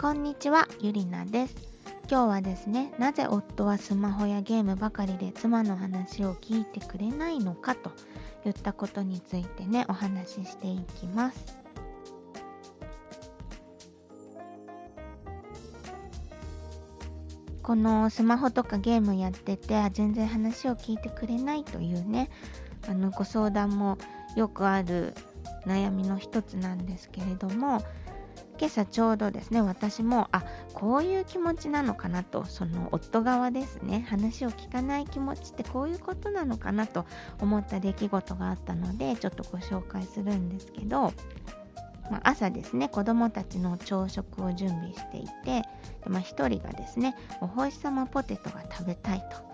こんにちは、ゆりなです。今日はですね、なぜ夫はスマホやゲームばかりで妻の話を聞いてくれないのかといったことについてね、お話ししていきます。このスマホとかゲームやってて全然話を聞いてくれないというね、ご相談もよくある悩みの一つなんですけれども、今朝ちょうどですね、私もこういう気持ちなのかなと、その夫側ですね、話を聞かない気持ちってこういうことなのかなと思った出来事があったので、ちょっとご紹介するんですけど、朝ですね、子供たちの朝食を準備していて、一人がですね、お星様ポテトが食べたいと、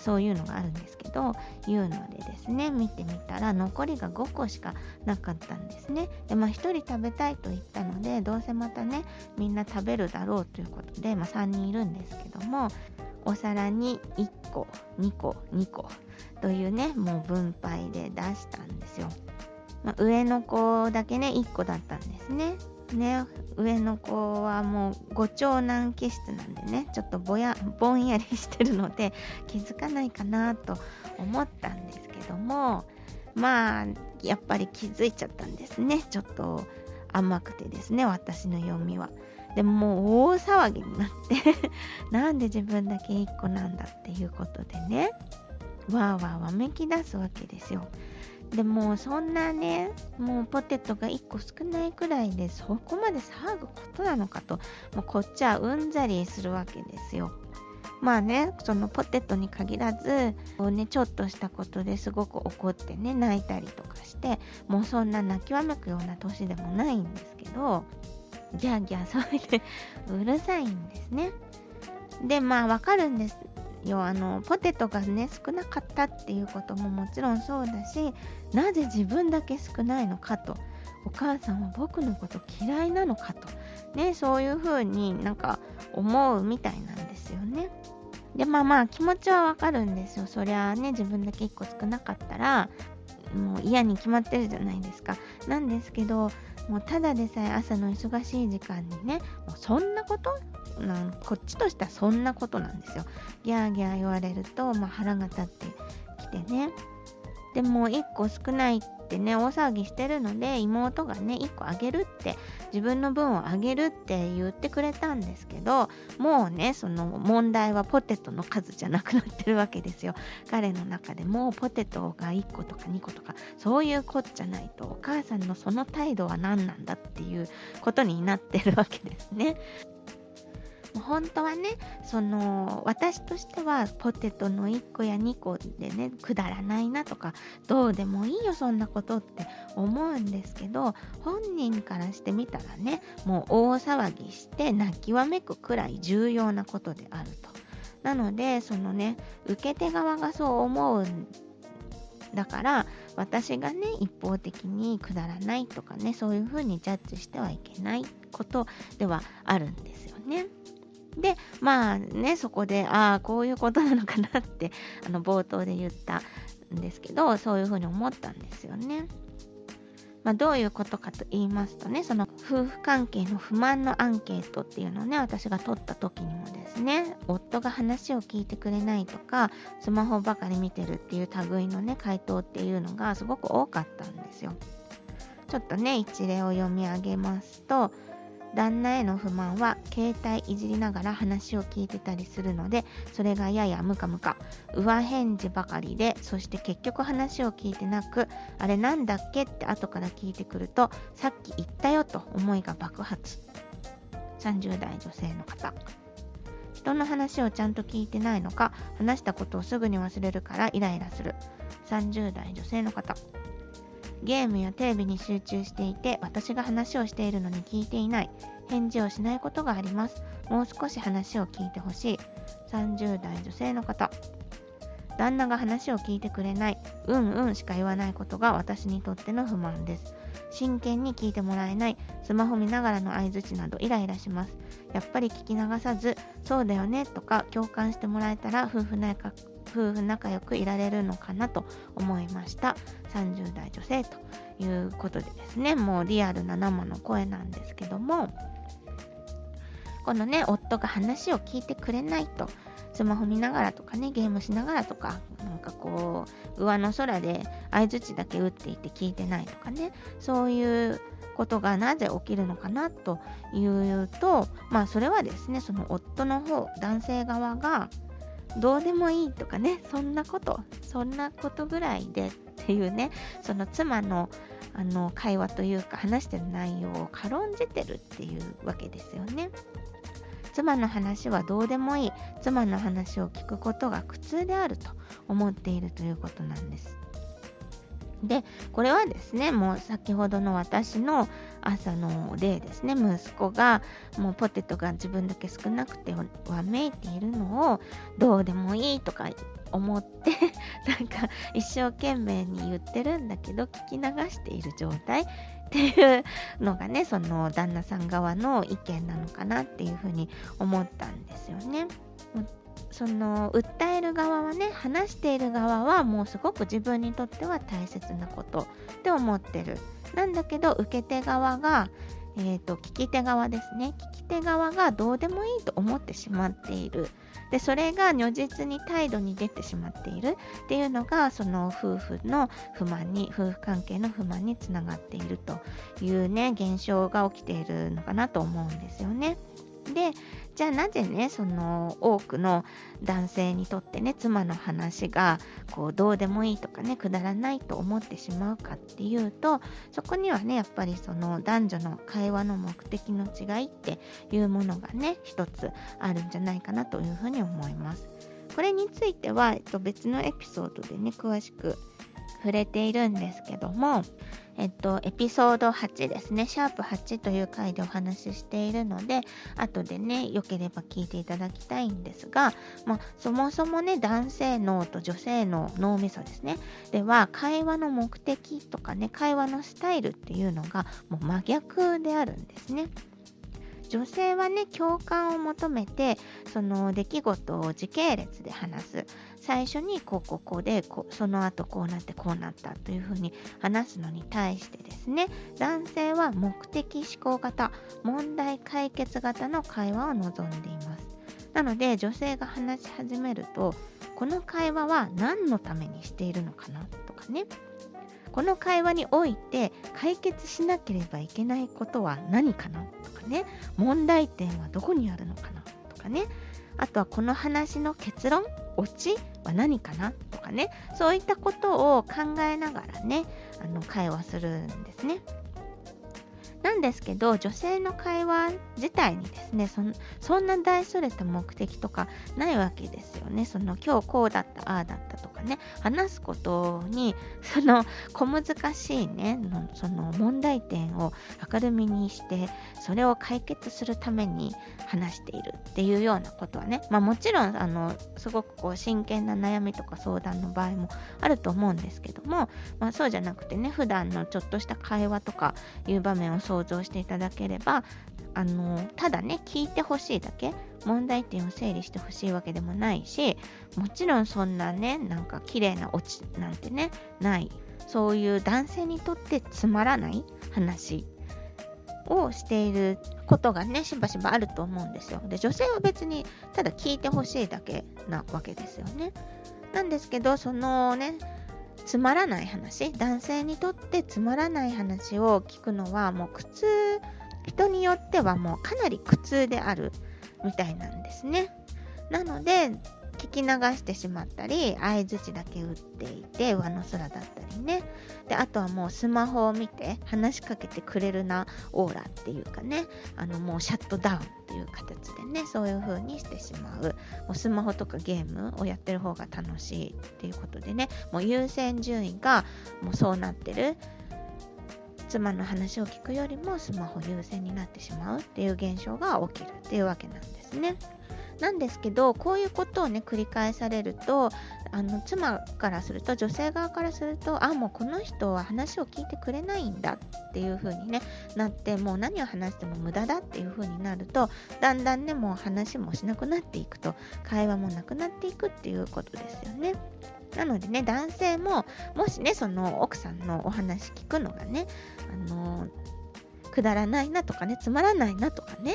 そういうのがあるんですけど、言うのでですね、見てみたら残りが5個しかなかったんですね。で、一人食べたいと言ったので、どうせまたね、みんな食べるだろうということで、3人いるんですけども、お皿に1個、2個、2個というね、もう分配で出したんですよ。上の子だけね、1個だったんですね。上の子はもうご長男気質なんでね、ちょっとぼんやりしてるので気づかないかなと思ったんですけども、やっぱり気づいちゃったんですね。ちょっと甘くてですね、私の読みは。でももう大騒ぎになってなんで自分だけ1個なんだっていうことでね、わーわーわめき出すわけですよ。でもそんなね、もうポテトが1個少ないくらいでそこまで騒ぐことなのかと、こっちはうんざりするわけですよ。そのポテトに限らず、ちょっとしたことですごく怒ってね、泣いたりとかして、もうそんな泣きわめくような年でもないんですけど、ギャーギャー騒いでうるさいんですね。で、わかるんですよ。ポテトがね、少なかったっていうことももちろんそうだし、なぜ自分だけ少ないのかと、お母さんは僕のこと嫌いなのかとね、そういうふうに思うみたいなんですよね。で、気持ちはわかるんですよ。そりゃね、自分だけ1個少なかったらもう嫌に決まってるじゃないですか。なんですけど、もうただでさえ朝の忙しい時間にね、もうそんなことこっちとしてはそんなことなんですよ。ギャーギャー言われると、腹が立ってきてね。でも1個少ないってね、大騒ぎしてるので、妹がね、1個あげるって、自分の分をあげるって言ってくれたんですけど、もうね、その問題はポテトの数じゃなくなってるわけですよ。彼の中でもうポテトが1個とか2個とか、そういうこっちゃないと、お母さんのその態度は何なんだっていうことになってるわけですね。本当はね、私としてはポテトの1個や2個でね、くだらないなとか、どうでもいいよそんなことって思うんですけど、本人からしてみたらね、もう大騒ぎして泣きわめくくらい重要なことであると。なので、そのね、受け手側がそう思うんだから、私がね、一方的にくだらないとかね、そういうふうにジャッジしてはいけないことではあるんですよね。で、そこでこういうことなのかなって、冒頭で言ったんですけど、そういうふうに思ったんですよね。どういうことかと言いますとね、その夫婦関係の不満のアンケートっていうのをね、私が取った時にもですね、夫が話を聞いてくれないとか、スマホばかり見てるっていう類のね、回答っていうのがすごく多かったんですよ。ちょっとね、一例を読み上げますと、旦那への不満は携帯いじりながら話を聞いてたりするので、それがややムカムカ、上返事ばかりで、そして結局話を聞いてなく、あれなんだっけって後から聞いてくると、さっき言ったよと思いが爆発。30代女性の方。人の話をちゃんと聞いてないのか、話したことをすぐに忘れるからイライラする。30代女性の方。ゲームやテレビに集中していて、私が話をしているのに聞いていない、返事をしないことがあります。もう少し話を聞いてほしい。30代女性の方。旦那が話を聞いてくれない、うんうんしか言わないことが私にとっての不満です。真剣に聞いてもらえない、スマホ見ながらの相槌などイライラします。やっぱり聞き流さず、そうだよねとか共感してもらえたら夫婦仲良くいられるのかなと思いました。30代女性ということでですね、もうリアルな生の声なんですけども、このね、夫が話を聞いてくれないと、スマホ見ながらとかね、ゲームしながらとか、なんかこう上の空で相槌だけ打っていて聞いてないとかね、そういうことがなぜ起きるのかなというと、まあそれはですね、その夫の方、男性側がどうでもいいとかね、そんなことぐらいでっていうね、その妻の会話というか話してる内容を軽んじてるっていうわけですよね。妻の話はどうでもいい、妻の話を聞くことが苦痛であると思っているということなんです。で、これはですね、もう先ほどの私の朝の例ですね、息子がもうポテトが自分だけ少なくてわめいているのをどうでもいいとか思ってなんか一生懸命に言ってるんだけど聞き流している状態っていうのがね、その旦那さん側の意見なのかなっていうふうに思ったんですよね。その訴える側はね、話している側はもうすごく自分にとっては大切なことって思ってる。なんだけど受け手側が、聞き手側ですね、聞き手側がどうでもいいと思ってしまっている。で、それが如実に態度に出てしまっているっていうのが、その夫婦関係の不満につながっているというね、現象が起きているのかなと思うんですよね。で、じゃあなぜね、その多くの男性にとってね、妻の話がこうどうでもいいとかね、くだらないと思ってしまうかっていうと、そこにはね、やっぱりその男女の会話の目的の違いっていうものがね、一つあるんじゃないかなというふうに思います。これについては、別のエピソードでね、詳しく触れているんですけども、エピソード8ですね、シャープ8という回でお話ししているので、後でね、良ければ聞いていただきたいんですが、そもそもね、男性脳と女性の脳みそですね、では会話の目的とかね、会話のスタイルっていうのがもう真逆であるんですね。女性はね、共感を求めて、その出来事を時系列で話す。最初にこうで、その後こうなってこうなったというふうに話すのに対してですね、男性は目的思考型、問題解決型の会話を望んでいます。なので、女性が話し始めると、この会話は何のためにしているのかなとかね、この会話において解決しなければいけないことは何かなとかね、問題点はどこにあるのかなとかね、あとはこの話の結論、オチは何かなとかね、そういったことを考えながらね、会話するんですね。なんですけど、女性の会話自体にですね、そんな大それた目的とかないわけですよね。その今日こうだった、ああだったとかね、話すことにその小難しいね、その問題点を明るみにして、それを解決するために話しているっていうようなことはね、もちろんすごくこう真剣な悩みとか相談の場合もあると思うんですけども、そうじゃなくてね、普段のちょっとした会話とかいう場面を想像していただければ、ただね、聞いてほしいだけ、問題点を整理してほしいわけでもないし、もちろんそんなね、なんか綺麗なオチなんてね、ない、そういう男性にとってつまらない話をしていることがね、しばしばあると思うんですよ。で、女性は別にただ聞いてほしいだけなわけですよね。なんですけど、そのね、つまらない話、男性にとってつまらない話を聞くのはもう苦痛、人によってはもうかなり苦痛であるみたいなんですね。なので、聞き流してしまったり、相槌だけ打っていて上の空だったりね、で、あとはもうスマホを見て話しかけてくれるなオーラっていうかね、もうシャットダウンっていう形でね、そういう風にしてしまう。もうスマホとかゲームをやってる方が楽しいっていうことでね、もう優先順位がもうそうなってる。妻の話を聞くよりもスマホ優先になってしまうっていう現象が起きるっていうわけなんですね。なんですけど、こういうことをね、繰り返されると、妻からすると、女性側からすると、もうこの人は話を聞いてくれないんだっていう風にね、なって、もう何を話しても無駄だっていう風になると、だんだんね、もう話もしなくなっていくと、会話もなくなっていくっていうことですよね。なのでね、男性ももしね、その奥さんのお話聞くのがね、くだらないなとかね、つまらないなとかね、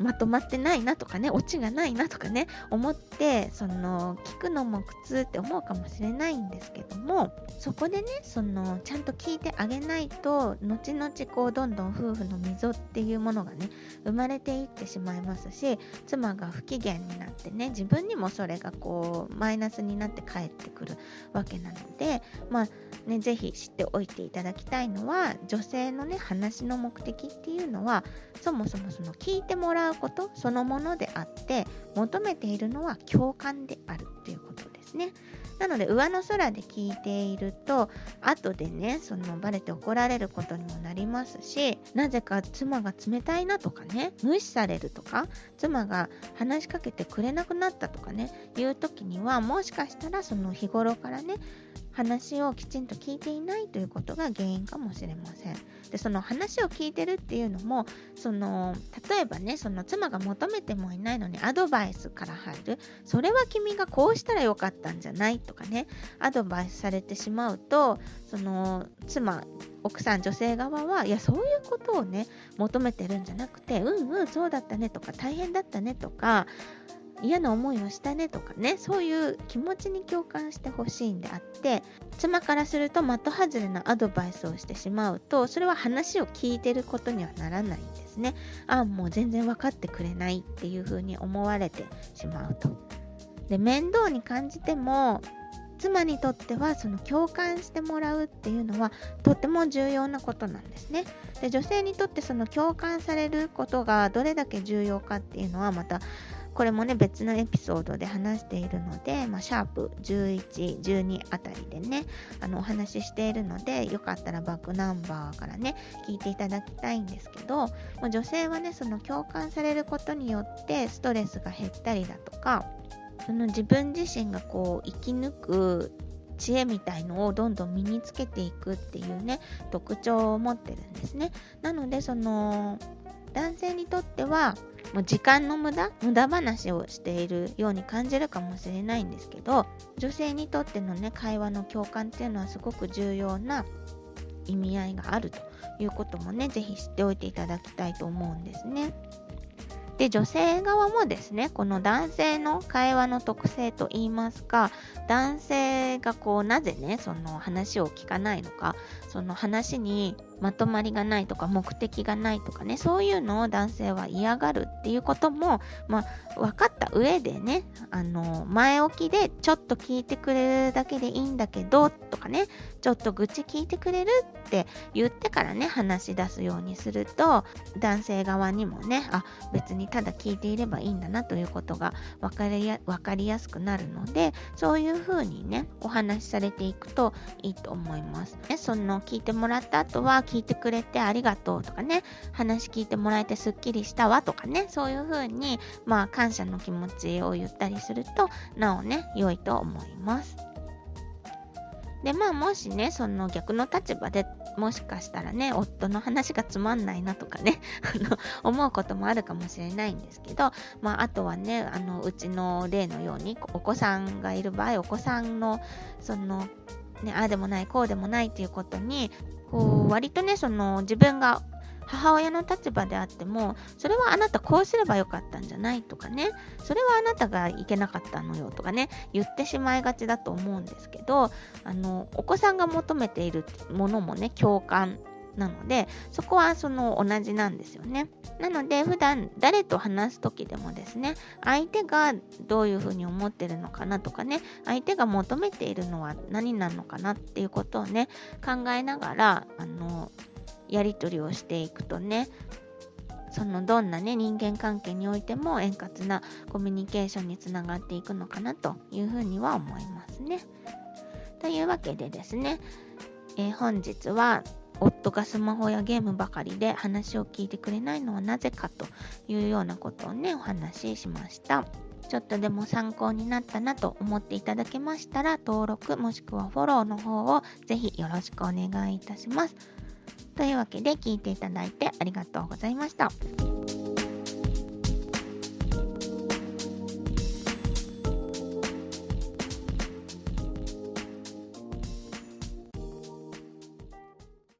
まとまってないなとかね、オチがないなとかね思ってその聞くのも苦痛って思うかもしれないんですけども、そこでねそのちゃんと聞いてあげないと後々こうどんどん夫婦の溝っていうものがね生まれていってしまいますし、妻が不機嫌になってね自分にもそれがこうマイナスになって返ってくるわけなので、まあね、ぜひ知っておいていただきたいのは、女性のね話の目的っていうのはそもそもその聞いてもらうことそのものであって、求めているのは共感であるっていうことですね。なので上の空で聞いていると後でねそのバレて怒られることにもなりますし、なぜか妻が冷たいなとかね、無視されるとか、妻が話しかけてくれなくなったとかねいう時には、もしかしたらその日頃からね話をきちんと聞いていないということが原因かもしれません。で、その話を聞いてるっていうのも、その例えばねその妻が求めてもいないのにアドバイスから入る、それは君がこうしたらよかったんじゃないとかねアドバイスされてしまうと、その奥さん女性側はいやそういうことをね求めてるんじゃなくて、うんうんそうだったねとか大変だったねとか嫌な思いをしたねとかね、そういう気持ちに共感してほしいんであって、妻からすると的外れなアドバイスをしてしまうとそれは話を聞いてることにはならないんですね。あ、もう全然分かってくれないっていう風に思われてしまうと。で、面倒に感じても妻にとってはその共感してもらうっていうのはとても重要なことなんですね。で、女性にとってその共感されることがどれだけ重要かっていうのはまたこれもね別のエピソードで話しているので、シャープ11、12あたりでねお話ししているので、よかったらバックナンバーからね聞いていただきたいんですけど、女性はねその共感されることによってストレスが減ったりだとか、その自分自身がこう生き抜く知恵みたいのをどんどん身につけていくっていうね特徴を持ってるんですね。なのでその男性にとってはもう時間の無駄話をしているように感じるかもしれないんですけど、女性にとってのね会話の共感っていうのはすごく重要な意味合いがあるということもねぜひ知っておいていただきたいと思うんですね。で、女性側もですねこの男性の会話の特性といいますか、男性がこうなぜねその話を聞かないのか、その話にまとまりがないとか目的がないとかね、そういうのを男性は嫌がるっていうことも、分かった上でね前置きでちょっと聞いてくれるだけでいいんだけどとかね、ちょっと愚痴聞いてくれるって言ってからね話し出すようにすると、男性側にもね別にただ聞いていればいいんだなということが分かりやすくなるので、そういう風にねお話しされていくといいと思いますね。その聞いてもらった後は聞いてくれてありがとうとかね、話聞いてもらえてすっきりしたわとかね、そういう風に感謝の気持ちを言ったりするとなおね良いと思います。で、もしねその逆の立場でもしかしたらね夫の話がつまんないなとかね思うこともあるかもしれないんですけど、あとはねうちの例のようにお子さんがいる場合、お子さんのそのねああでもないこうでもないっていうことにこう割とねその自分が母親の立場であっても、それはあなたこうすればよかったんじゃないとかね、それはあなたがいけなかったのよとかね言ってしまいがちだと思うんですけど、お子さんが求めているものもね共感なので、そこはその同じなんですよね。なので普段誰と話す時でもですね、相手がどういうふうに思ってるのかなとかね、相手が求めているのは何なのかなっていうことをね考えながらやり取りをしていくとね、そのどんなね人間関係においても円滑なコミュニケーションにつながっていくのかなというふうには思いますね。というわけでですね、本日は夫がスマホやゲームばかりで話を聞いてくれないのはなぜかというようなことをねお話ししました。ちょっとでも参考になったなと思っていただけましたら、登録もしくはフォローの方をぜひよろしくお願いいたします。というわけで聞いていただいてありがとうございました。